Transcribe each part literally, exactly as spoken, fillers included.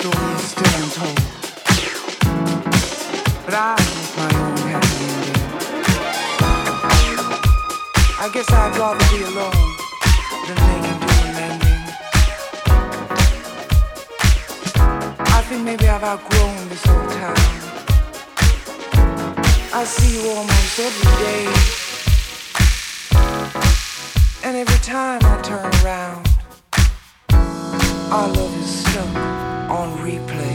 story still untold, but I make my own happy ending. I guess I'd rather be alone than make it do an ending. I think maybe I've outgrown this whole time. I see you almost every day, and every time I turn around, our love is stuck on replay. Replay.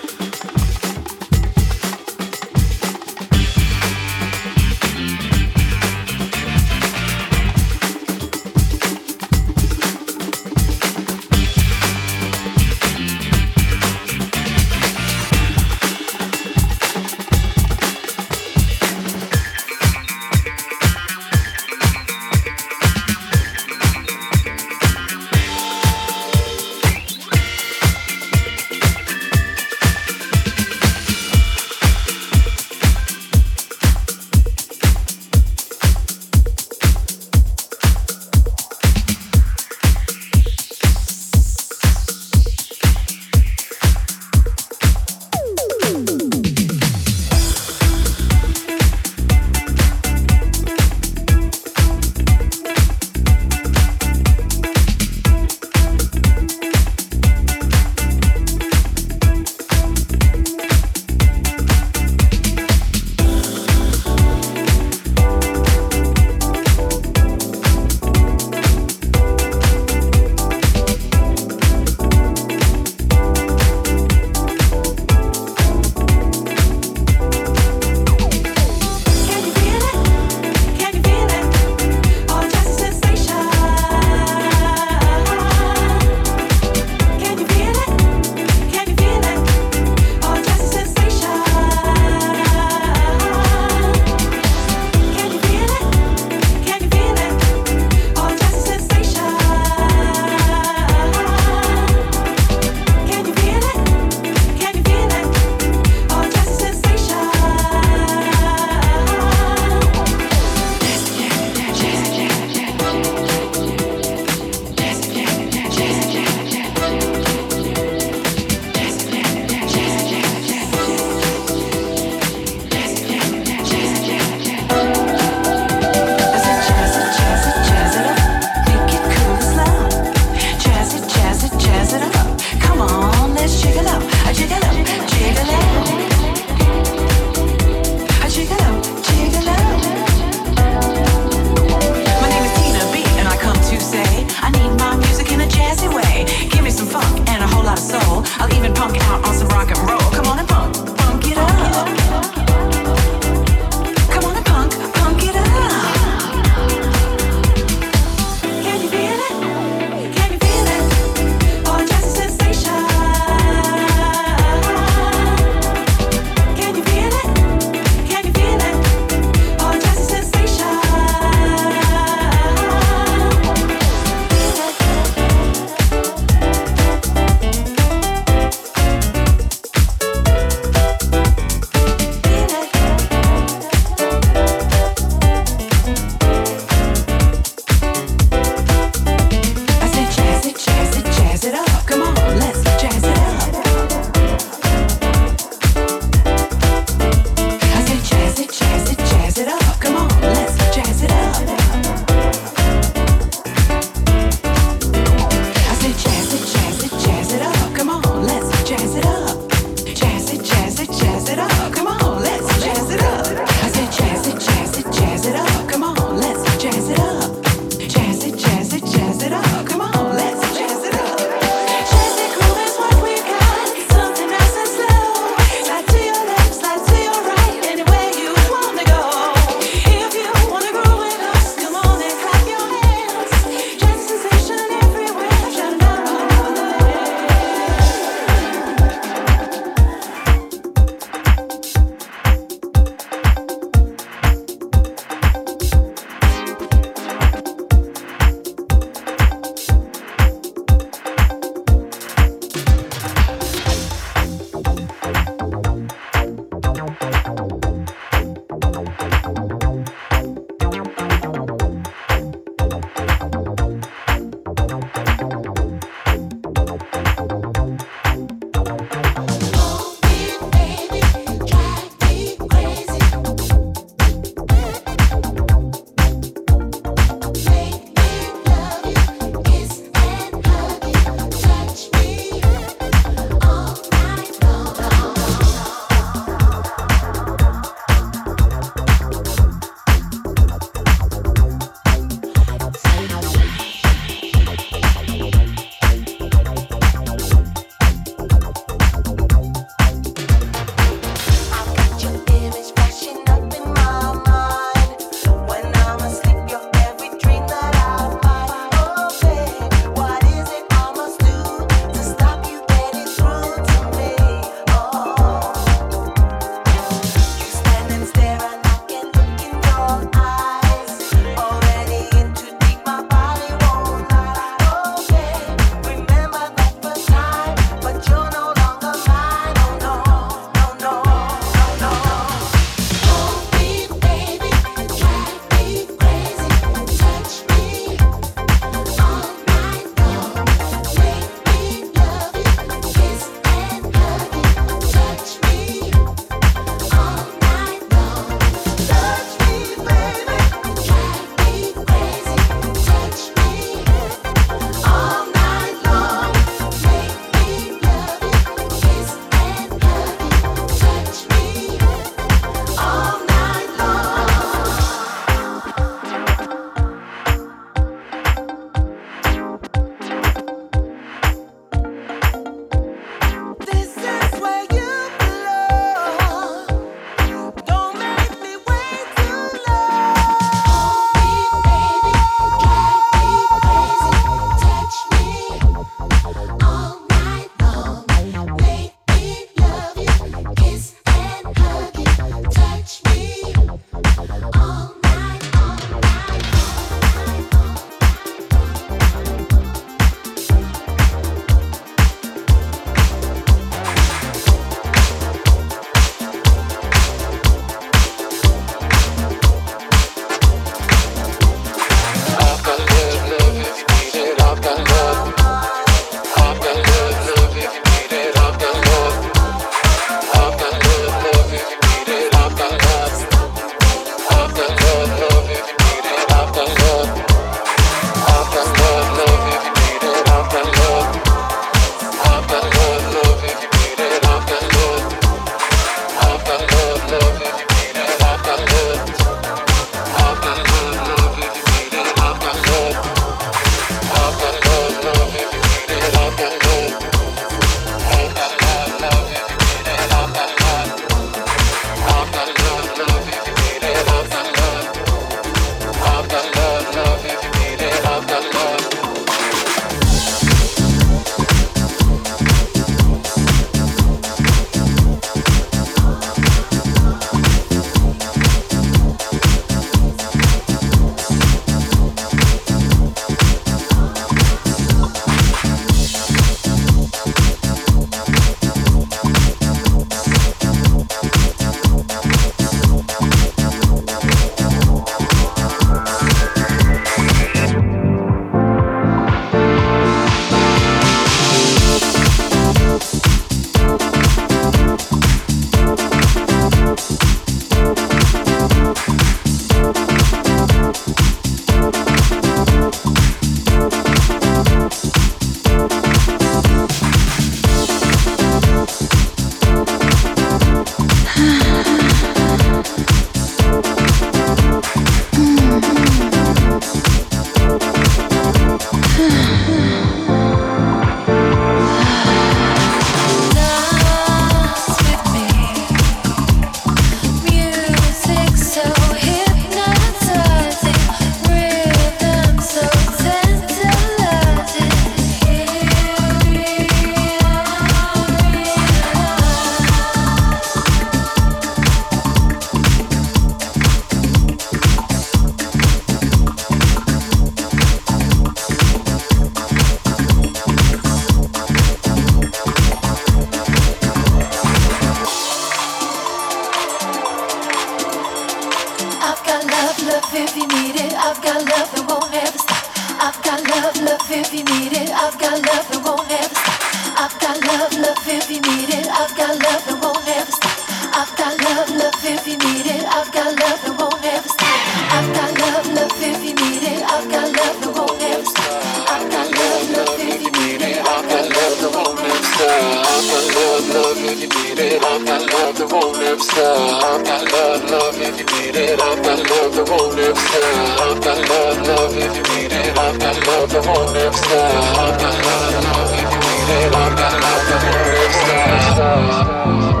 if you need it. I've got love that won't ever stop. I've got love, love if you need it. I've got love that won't ever stop. I've got love, love if you need it. I've got love that won't ever stop. I've got love, love if you need it. I've got love that won't ever stop. I've got love, love if you need it. I've got love that won't ever stop. I've got love, love if you need it. I've got love that won't ever stop. I've got love, love if you need it. I've got love that won't ever stop. I've got love, love if you need it. I've got love that won't ever stop. I've got love, love if you need it. I've got love that won't ever stop. I've got love, love if you need it. I've got love that won't ever stop.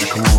Come on.